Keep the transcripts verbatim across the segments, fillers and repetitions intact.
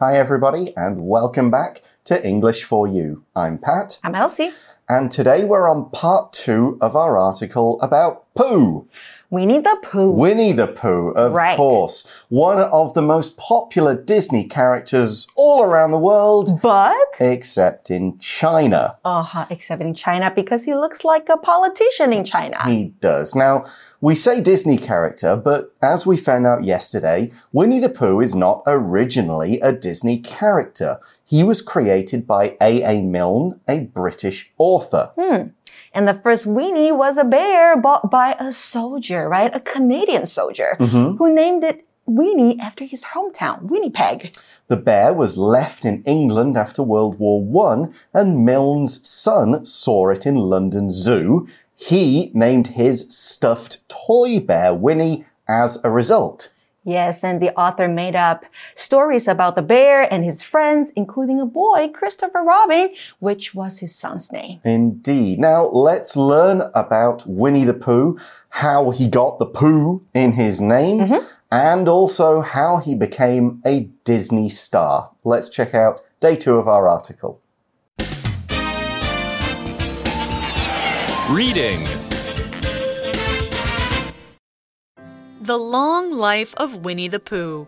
Hi everybody and welcome back to English for You. I'm Pat. I'm Elsie. And today we're on part two of our article about poo. Winnie the Pooh. Winnie the Pooh, of right. course. One of the most popular Disney characters all around the world. But? Except in China. Uh-huh, except in China because he looks like a politician in China. He does. Now, we say Disney character, but as we found out yesterday, Winnie the Pooh is not originally a Disney character. He was created by A A Milne, a British author. Hmm. And the first Winnie was a bear bought by a soldier, right? A Canadian soldier mm-hmm. who named it Winnie after his hometown, Winnipeg. The bear was left in England after World War One, and Milne's son saw it in London Zoo. He named his stuffed toy bear Winnie as a result. Yes, and the author made up stories about the bear and his friends, including a boy, Christopher Robin, which was his son's name. Indeed. Now, let's learn about Winnie the Pooh, how he got the poo in his name, mm-hmm. and also how he became a Disney star. Let's check out day two of our article. Reading. The Long Life of Winnie the Pooh.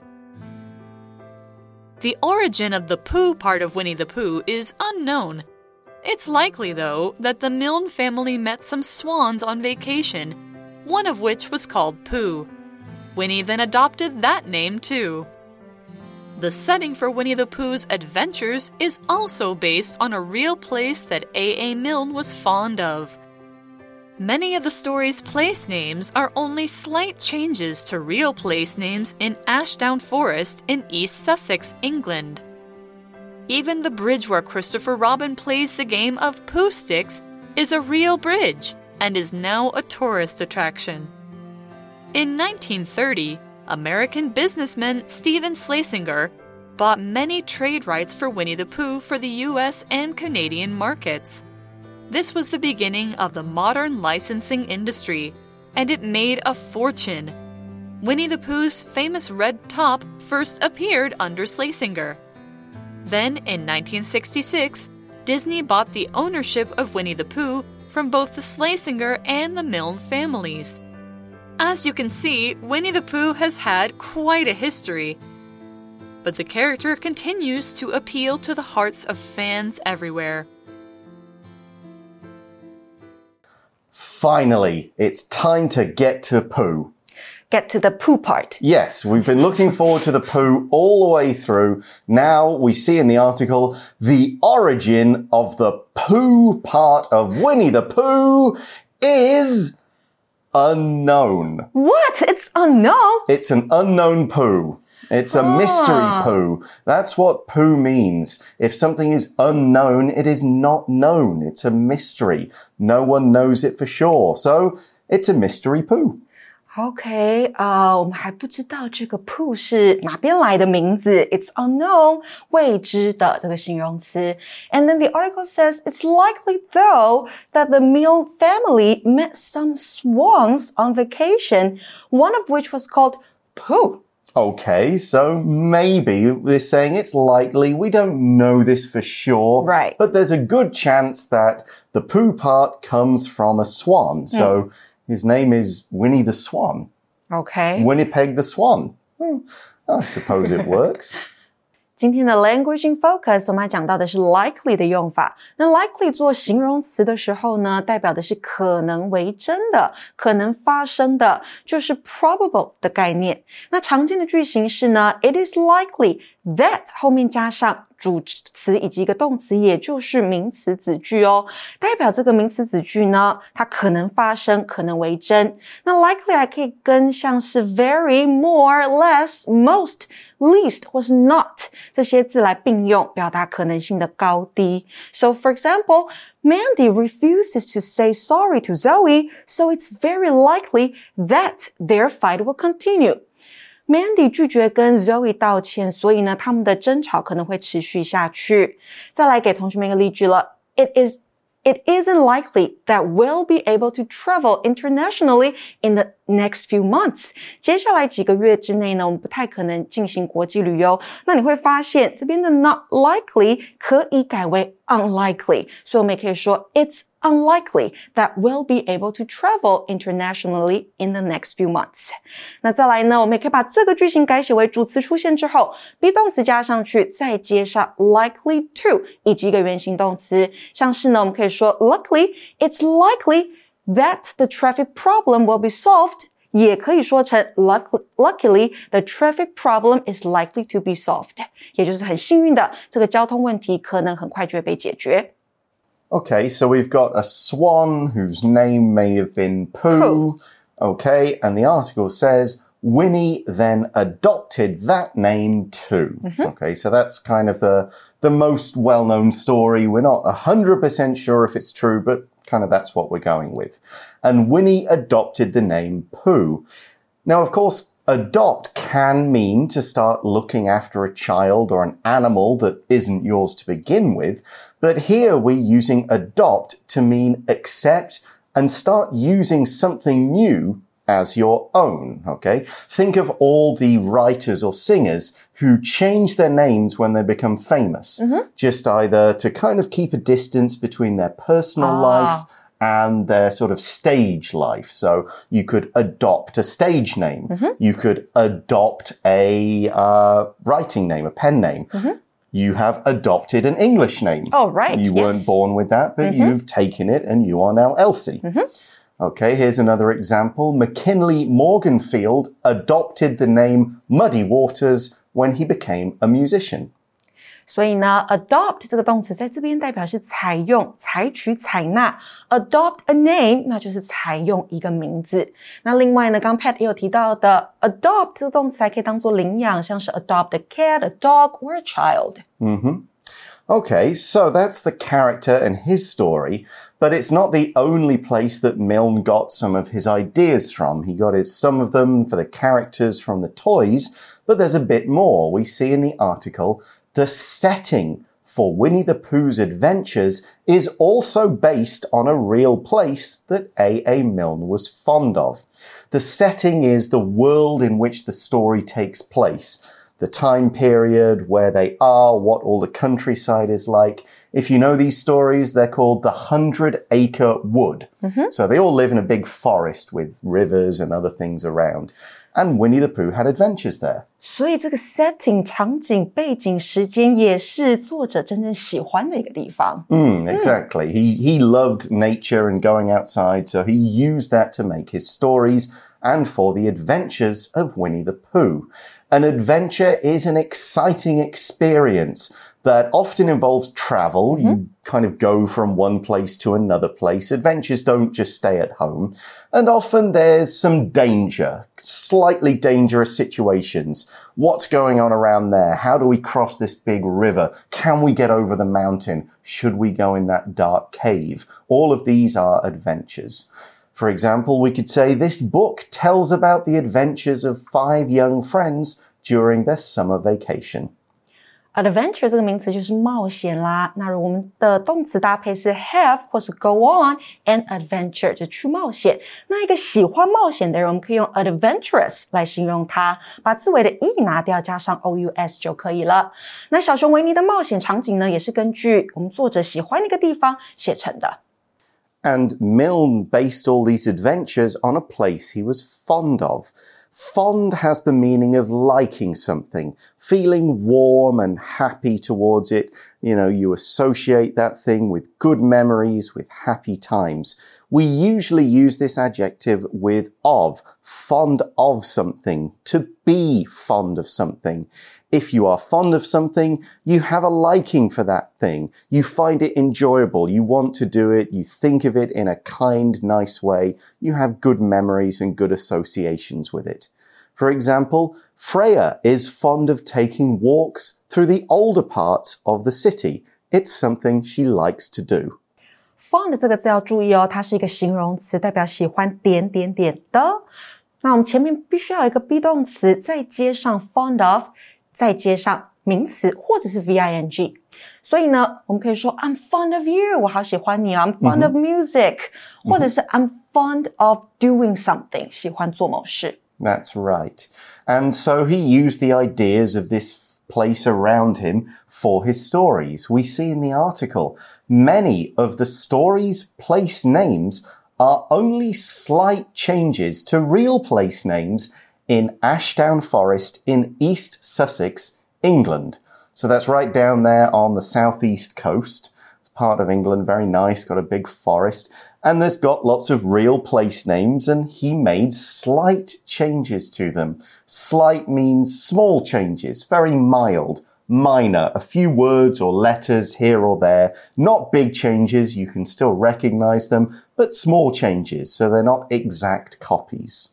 The origin of the poo part of Winnie the Pooh is unknown. It's likely, though, that the Milne family met some swans on vacation, one of which was called Pooh. Winnie then adopted that name, too. The setting for Winnie the Pooh's adventures is also based on a real place that A A Milne was fond of. Many of the story's place names are only slight changes to real place names in Ashdown Forest in East Sussex, England. Even the bridge where Christopher Robin plays the game of poo sticks is a real bridge and is now a tourist attraction. In nineteen thirty, American businessman Stephen Slesinger bought many trade rights for Winnie the Pooh for the U S and Canadian markets. This was the beginning of the modern licensing industry, and it made a fortune. Winnie the Pooh's famous red top first appeared under Slesinger. Then, in nineteen sixty-six, Disney bought the ownership of Winnie the Pooh from both the Slesinger and the Milne families. As you can see, Winnie the Pooh has had quite a history. But the character continues to appeal to the hearts of fans everywhere. Finally, it's time to get to poo. Get to the poo part. Yes, we've been looking forward to the poo all the way through. Now we see in the article, the origin of the poo part of Winnie the Pooh is unknown. What? It's unknown? It's an unknown poo. It's a ah. mystery poo. That's what poo means. If something is unknown, it is not known. It's a mystery. No one knows it for sure. So, it's a mystery poo. Okay, uh, 我们还不知道这个 poo 是哪边来的名字。It's unknown, 未知的这个形容词。And then the article says, it's likely though that the Milne family met some swans on vacation, one of which was called poo. Okay, so maybe they're saying it's likely. We don't know this for sure. Right. But there's a good chance that the poo part comes from a swan. Mm. So his name is Winnie the Swan. Okay. Winnipeg the Swan. Mm. I suppose it works. 今天的 Language in Focus 我们还讲到的是 likely 的用法。那 likely 做形容词的时候呢，代表的是可能为真的，可能发生的，就是 probable 的概念。那常见的句型是呢 it is likely that 后面加上主词以及一个动词，也就是名词子句哦。代表这个名词子句呢，它可能发生，可能为真。那 likely 还可以跟像是 very, more, less, most, least 或是 not 这些字来并用，表达可能性的高低。So for example, Mandy refuses to say sorry to Zoe, so it's very likely that their fight will continue. Mandy 拒绝跟 Zoe 道歉，所以呢，他们的争吵可能会持续下去。再来给同学们一个例句了。It is it isn't likely that we'll be able to travel internationally in the next few months. 接下来几个月之内呢，我们不太可能进行国际旅游。那你会发现这边的 not likely 可以改为 unlikely， 所以我们也可以说 it's unlikely that we'll be able to travel internationally in the next few months. 那再来呢，我们也可以把这个句型改写为主词出现之后 be 动词加上去，再接上 likely to 以及一个原形动词。像是呢，我们可以说 luckily, it's likely that the traffic problem will be solved. 也可以说成 luckily, the traffic problem is likely to be solved. 也就是很幸运的，这个交通问题可能很快就会被解决。Okay, so we've got a swan whose name may have been Pooh. Okay, and the article says Winnie then adopted that name too. Mm-hmm. Okay, so that's kind of the, the most well-known story. We're not one hundred percent sure if it's true, but kind of that's what we're going with. And Winnie adopted the name Pooh. Now, of course, adopt can mean to start looking after a child or an animal that isn't yours to begin with, but here we're using adopt to mean accept and start using something new as your own, okay? Think of all the writers or singers who change their names when they become famous, mm-hmm. just either to kind of keep a distance between their personal ah. life and their sort of stage life. So you could adopt a stage name. Mm-hmm. You could adopt a uh, writing name, a pen name. Mm-hmm. You have adopted an English name. Oh, right. You yes. weren't born with that, but mm-hmm. you've taken it and you are now Elsie. Mm-hmm. Okay, here's another example. McKinley Morganfield adopted the name Muddy Waters when he became a musician. 所以呢 adopt 这个动词在这边代表是采用、采取、采纳 adopt a name 那就是采用一个名字。那另外呢，刚 Pat 也有提到的 adopt 这个动词还可以当作领养，像是 adopt a cat, a dog or a child. Mm-hmm. Okay, so that's the character and his story, but it's not the only place that Milne got some of his ideas from. He got his, some of them for the characters from the toys, but there's a bit more. We see in the article the setting for Winnie the Pooh's adventures is also based on a real place that A A. Milne was fond of. The setting is the world in which the story takes place, the time period, where they are, what all the countryside is like. If you know these stories, they're called the Hundred Acre Wood. Mm-hmm. So they all live in a big forest with rivers and other things around. And Winnie the Pooh had adventures there. 所以这个 setting 场景、背景、时间也是作者真正喜欢的一个地方。嗯 exactly. He he loved nature and going outside, so he used that to make his stories and for the adventures of Winnie the Pooh. An adventure is an exciting experience that often involves travel. Mm-hmm. You kind of go from one place to another place. Adventures don't just stay at home. And often there's some danger, slightly dangerous situations. What's going on around there? How do we cross this big river? Can we get over the mountain? Should we go in that dark cave? All of these are adventures. For example, we could say this book tells about the adventures of five young friends during their summer vacation. Adventure 这个名词就是冒险啦，那如果我们的动词搭配是 have 或是 go on, an adventure 就去冒险。那一个喜欢冒险的人，我们可以用 adventurous 来形容他，把字尾的 e 拿掉，加上 ous 就可以了。那小熊维尼的冒险场景呢，也是根据我们作者喜欢的一个地方写成的。And Milne based all these adventures on a place he was fond of. Fond has the meaning of liking something, feeling warm and happy towards it. You know, you associate that thing with good memories, with happy times. We usually use this adjective with of, fond of something, to be fond of something. If you are fond of something, you have a liking for that thing. You find it enjoyable. You want to do it. You think of it in a kind, nice way. You have good memories and good associations with it. For example, Freya is fond of taking walks through the older parts of the city. It's something she likes to do. Fond 这个字要注意哦，它是一个形容词，代表喜欢点点点的。那我们前面必须要有一个 be 动词，再接上 fond of。再接上名词或者是 V I N G，所以呢，我们可以说 I'm fond of you， 我好喜欢你啊 I'm fond of music， 或者是 I'm fond of doing something， 喜欢做某事。That's right. And so he used the ideas of this place around him for his stories. We see in the article, many of the stories' place names are only slight changes to real place names in Ashdown Forest in East Sussex, England. So that's right down there on the southeast coast. It's part of England, very nice, got a big forest. And there's got lots of real place names, and he made slight changes to them. Slight means small changes, very mild, minor, a few words or letters here or there. Not big changes, you can still recognize them, but small changes, so they're not exact copies.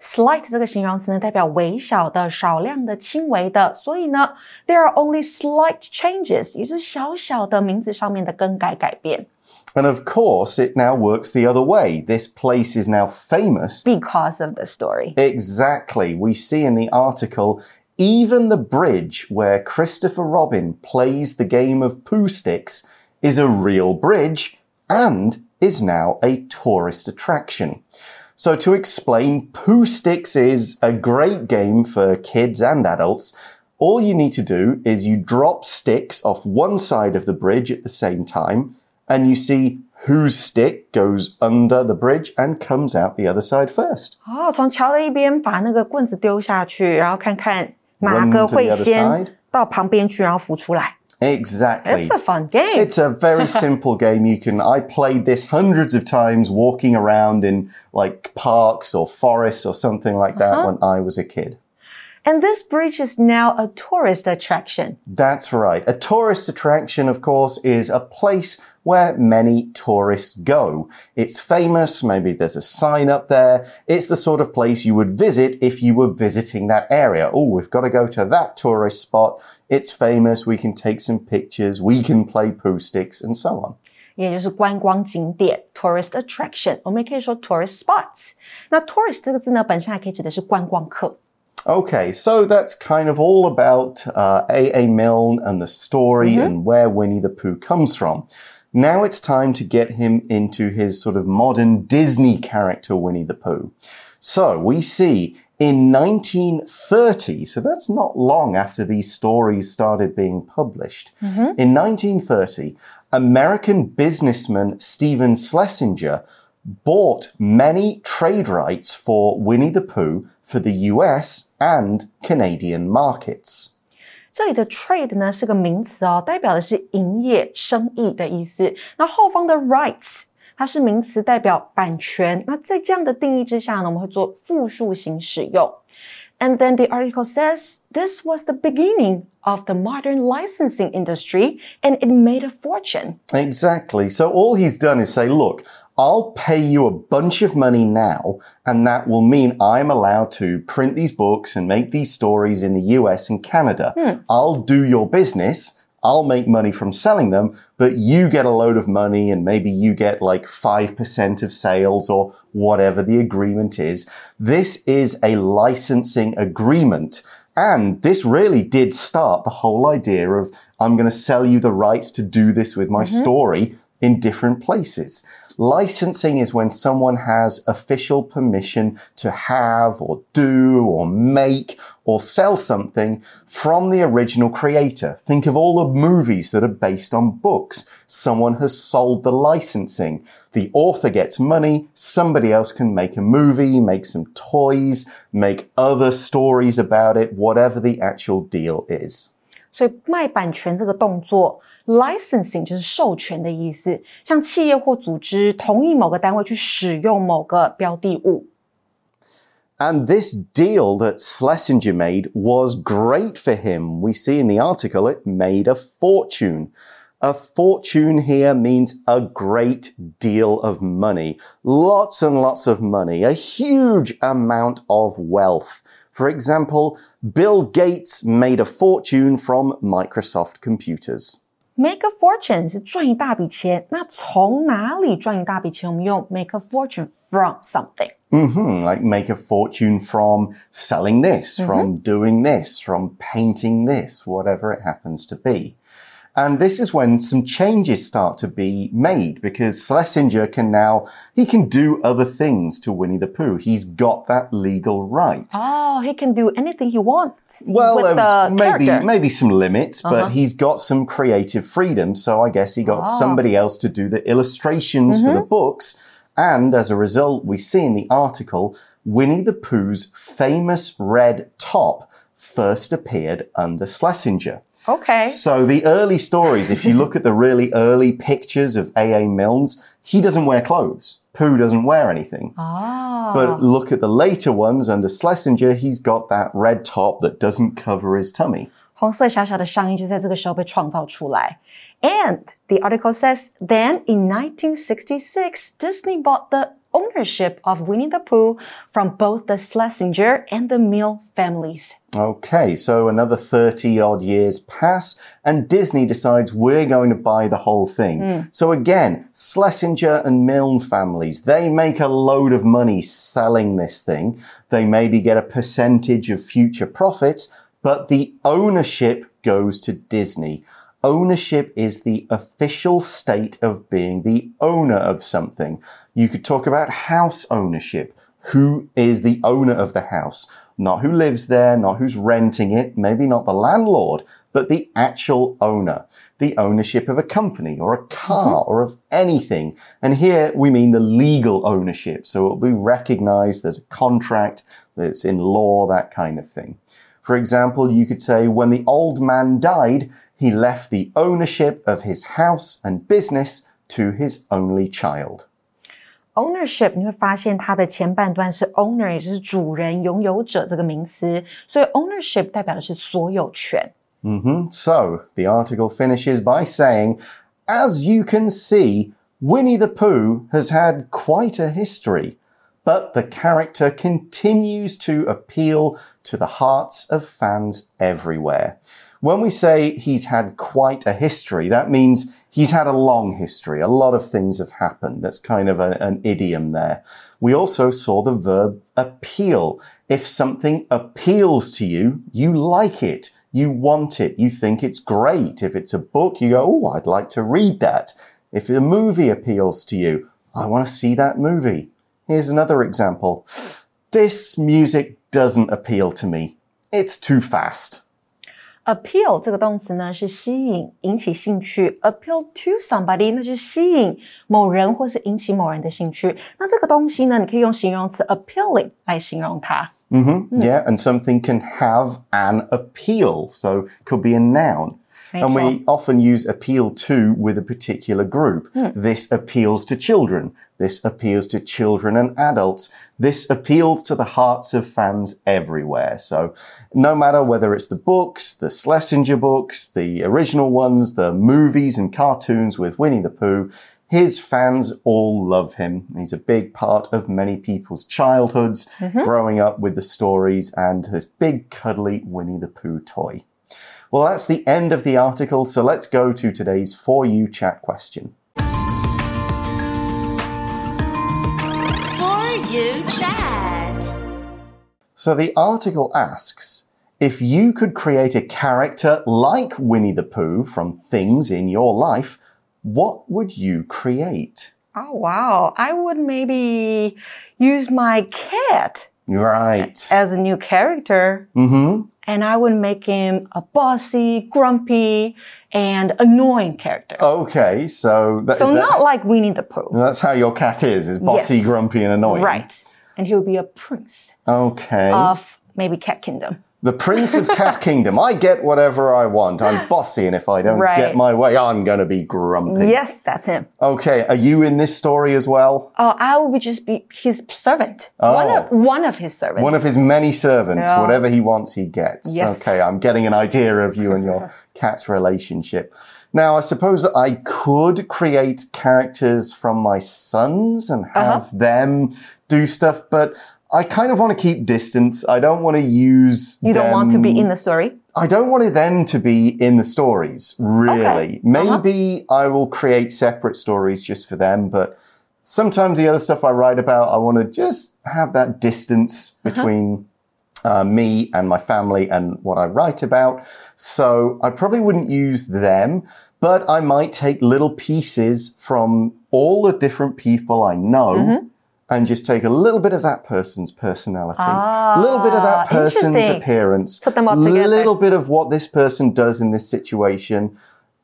Slight 这个形容词呢，代表微小的、少量的、轻微的，所以呢 ，there are only slight changes， 也是小小的名字上面的更改改变。And of course, it now works the other way. This place is now famous because of the story. Exactly. We see in the article, even the bridge where Christopher Robin plays the game of poo sticks is a real bridge and is now a tourist attraction. So to explain, poo sticks is a great game for kids and adults. All you need to do is you drop sticks off one side of the bridge at the same time, and you see whose stick goes under the bridge and comes out the other side first. 哦，从桥的一边把那个棍子丢下去，然后看看哪个会先到旁边去，然后浮出来。Exactly. It's a fun game. It's a very simple game. You can, I played this hundreds of times walking around in like parks or forests or something like that uh-huh. when I was a kid. And this bridge is now a tourist attraction. That's right. A tourist attraction, of course, is a place where many tourists go. It's famous. Maybe there's a sign up there. It's the sort of place you would visit if you were visiting that area. Oh, we've got to go to that tourist spot. It's famous. We can take some pictures. We can play poo sticks and so on. 也就是观光景点 tourist attraction. 我们也可以说 tourist spots. 那 tourist 这个字呢，本身还可以指的是观光客。Okay, so that's kind of all about uh, A A. Milne and the story mm-hmm. and where Winnie the Pooh comes from. Now it's time to get him into his sort of modern Disney character, Winnie the Pooh. So we see in nineteen thirty, so that's not long after these stories started being published. Mm-hmm. In nineteen thirty, American businessman Stephen Slesinger bought many trade rights for Winnie the Pooh for the U S and Canadian markets. 这里的 trade 呢是个名词哦，代表的是营业、生意的意思。那后方的 rights 它是名词，代表版权。那在这样的定义之下呢，我们会做复数形使用。And then the article says, this was the beginning of the modern licensing industry, and it made a fortune. Exactly. So all he's done is say, look, I'll pay you a bunch of money now, and that will mean I'm allowed to print these books and make these stories in the U S and Canada. Hmm. I'll do your business. I'll make money from selling them, but you get a load of money and maybe you get like five percent of sales or whatever the agreement is. This is a licensing agreement. And this really did start the whole idea of I'm going to sell you the rights to do this with my mm-hmm. story in different places. Licensing is when someone has official permission to have or do or make or sell something from the original creator. Think of all the movies that are based on books. Someone has sold the licensing. The author gets money. Somebody else can make a movie, make some toys, make other stories about it, whatever the actual deal is. 所以卖版权这个动作 licensing 就是授权的意思，像企业或组织同意某个单位去使用某个标的物。And this deal that Schlesinger made was great for him. We see in the article it made a fortune. A fortune here means a great deal of money. Lots and lots of money. A huge amount of wealth. For example, Bill Gates made a fortune from Microsoft computers. Make a fortune 是赚一大笔钱，那从哪里赚一大笔钱？我们用 make a fortune from something. Mm-hmm, like make a fortune from selling this, mm-hmm. from doing this, from painting this, whatever it happens to be. And this is when some changes start to be made, because Slesinger can now, he can do other things to Winnie the Pooh. He's got that legal right. Oh, he can do anything he wants. Well, with the maybe, character. maybe some limits, but uh-huh. he's got some creative freedom. So I guess he got oh. somebody else to do the illustrations mm-hmm. for the books. And as a result, we see in the article, Winnie the Pooh's famous red top first appeared under Slesinger. Okay. So the early stories, if you look at the really early pictures of A A Milne's, he doesn't wear clothes. Pooh doesn't wear anything. Ah. But look at the later ones under Slesinger, he's got that red top that doesn't cover his tummy. 红色小小的上衣就在这个时候被创造出来。And the article says, then in nineteen sixty-six, Disney bought the ownership of Winnie the Pooh from both the Slesinger and the Milne families. Okay, so another thirty odd years pass, and Disney decides we're going to buy the whole thing. Mm. So again, Slesinger and Milne families, they make a load of money selling this thing. They maybe get a percentage of future profits, but the ownership goes to Disney. Ownership is the official state of being the owner of something. You could talk about house ownership. Who is the owner of the house? Not who lives there, not who's renting it, maybe not the landlord, but the actual owner. The ownership of a company or a car mm-hmm. or of anything. And here we mean the legal ownership. So it'll be recognized, there's a contract, it's in law, that kind of thing. For example, you could say, when the old man died, he left the ownership of his house and business to his only child. Ownership, 你会发现它的前半段是 owner， 也就是主人、拥有者这个名词，所以 ownership 代表的是所有权。Mm-hmm. So, the article finishes by saying, as you can see, Winnie the Pooh has had quite a history. But the character continues to appeal to the hearts of fans everywhere. When we say he's had quite a history, that means he's had a long history. A lot of things have happened. That's kind of a, an idiom there. We also saw the verb appeal. If something appeals to you, you like it. You want it. You think it's great. If it's a book, you go, oh, I'd like to read that. If a movie appeals to you, I want to see that movie. Here's another example. This music doesn't appeal to me. It's too fast. Appeal 这个动词呢是吸引、引起兴趣。Appeal to somebody 那就是吸引某人或是引起某人的兴趣。那这个东西呢，你可以用形容词 appealing 来形容它。Mm-hmm. Mm. Yeah, and something can have an appeal, so it could be a noun. And we often use appeal to with a particular group. Mm. This appeals to children. This appeals to children and adults. This appeals to the hearts of fans everywhere. So no matter whether it's the books, the Slesinger books, the original ones, the movies and cartoons with Winnie the Pooh, his fans all love him. He's a big part of many people's childhoods, mm-hmm. growing up with the stories and this big cuddly Winnie the Pooh toy. Well, that's the end of the article, so let's go to today's For You Chat question. For You Chat. So the article asks, if you could create a character like Winnie the Pooh from things in your life, what would you create? Oh, wow. I would maybe use my cat. Right. As a new character. Mm-hmm. And I would make him a bossy, grumpy, and annoying character. Okay, so... That, so that, not like Winnie the Pooh. That's how your cat is, is bossy, yes. grumpy, and annoying. Right. And he'll be a prince. Okay. Of maybe Cat Kingdom. The prince of Cat Kingdom. I get whatever I want. I'm bossy, and if I don't right. get my way, I'm going to be grumpy. Yes, that's him. Okay, are you in this story as well? Oh, uh, I will just be his servant. Oh. One of, one of his servants. One of his many servants. Yeah. Whatever he wants, he gets. Yes. Okay, I'm getting an idea of you and your cat's relationship. Now, I suppose I could create characters from my sons and have uh-huh. them do stuff, but... I kind of want to keep distance. I don't want to use You don't them. want to be in the story? I don't want them to be in the stories, really. Okay. Maybe uh-huh. I will create separate stories just for them, but sometimes the other stuff I write about, I want to just have that distance between uh-huh. uh, me and my family and what I write about, so I probably wouldn't use them, but I might take little pieces from all the different people I know, mm-hmm. and just take a little bit of that person's personality, ah, a little bit of that person's appearance, put them up together, a little bit of what this person does in this situation,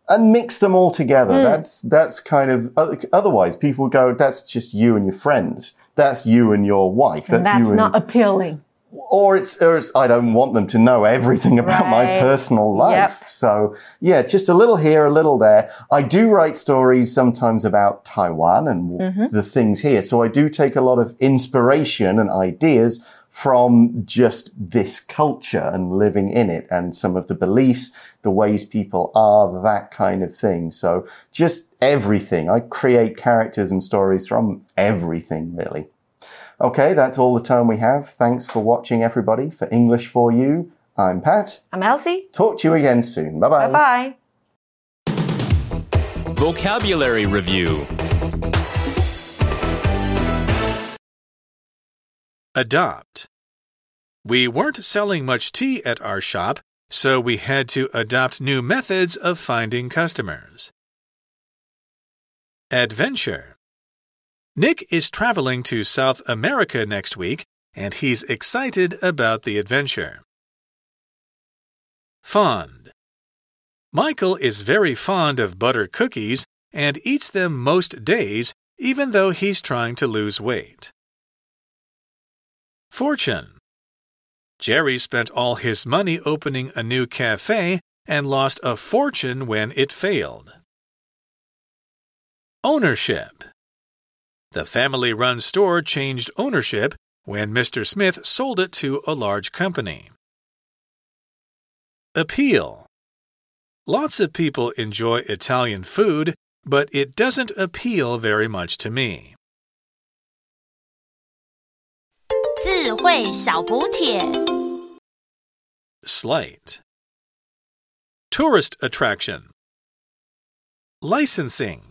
and mix them all together. Mm. That's that's kind of, otherwise people go, that's just you and your friends. That's you and your wife. That's, that's you and, not appealing. Or it's, or it's, I don't want them to know everything about right. my personal life. Yep. So yeah, just a little here, a little there. I do write stories sometimes about Taiwan and mm-hmm. the things here. So I do take a lot of inspiration and ideas from just this culture and living in it and some of the beliefs, the ways people are, that kind of thing. So just everything. I create characters and stories from everything, really. Okay, that's all the time we have. Thanks for watching, everybody. For English for You, I'm Pat. I'm Elsie. Talk to you again soon. Bye-bye. Bye-bye. Vocabulary Review. Adopt. We weren't selling much tea at our shop, so we had to adopt new methods of finding customers. Adventure. Nick is traveling to South America next week, and he's excited about the adventure. Fond. Michael is very fond of butter cookies and eats them most days, even though he's trying to lose weight. Fortune. Jerry spent all his money opening a new cafe and lost a fortune when it failed. Ownership. The family-run store changed ownership when Mister Smith sold it to a large company. Appeal. Lots of people enjoy Italian food, but it doesn't appeal very much to me. 智慧小补帖 Slight. Tourist attraction. Licensing.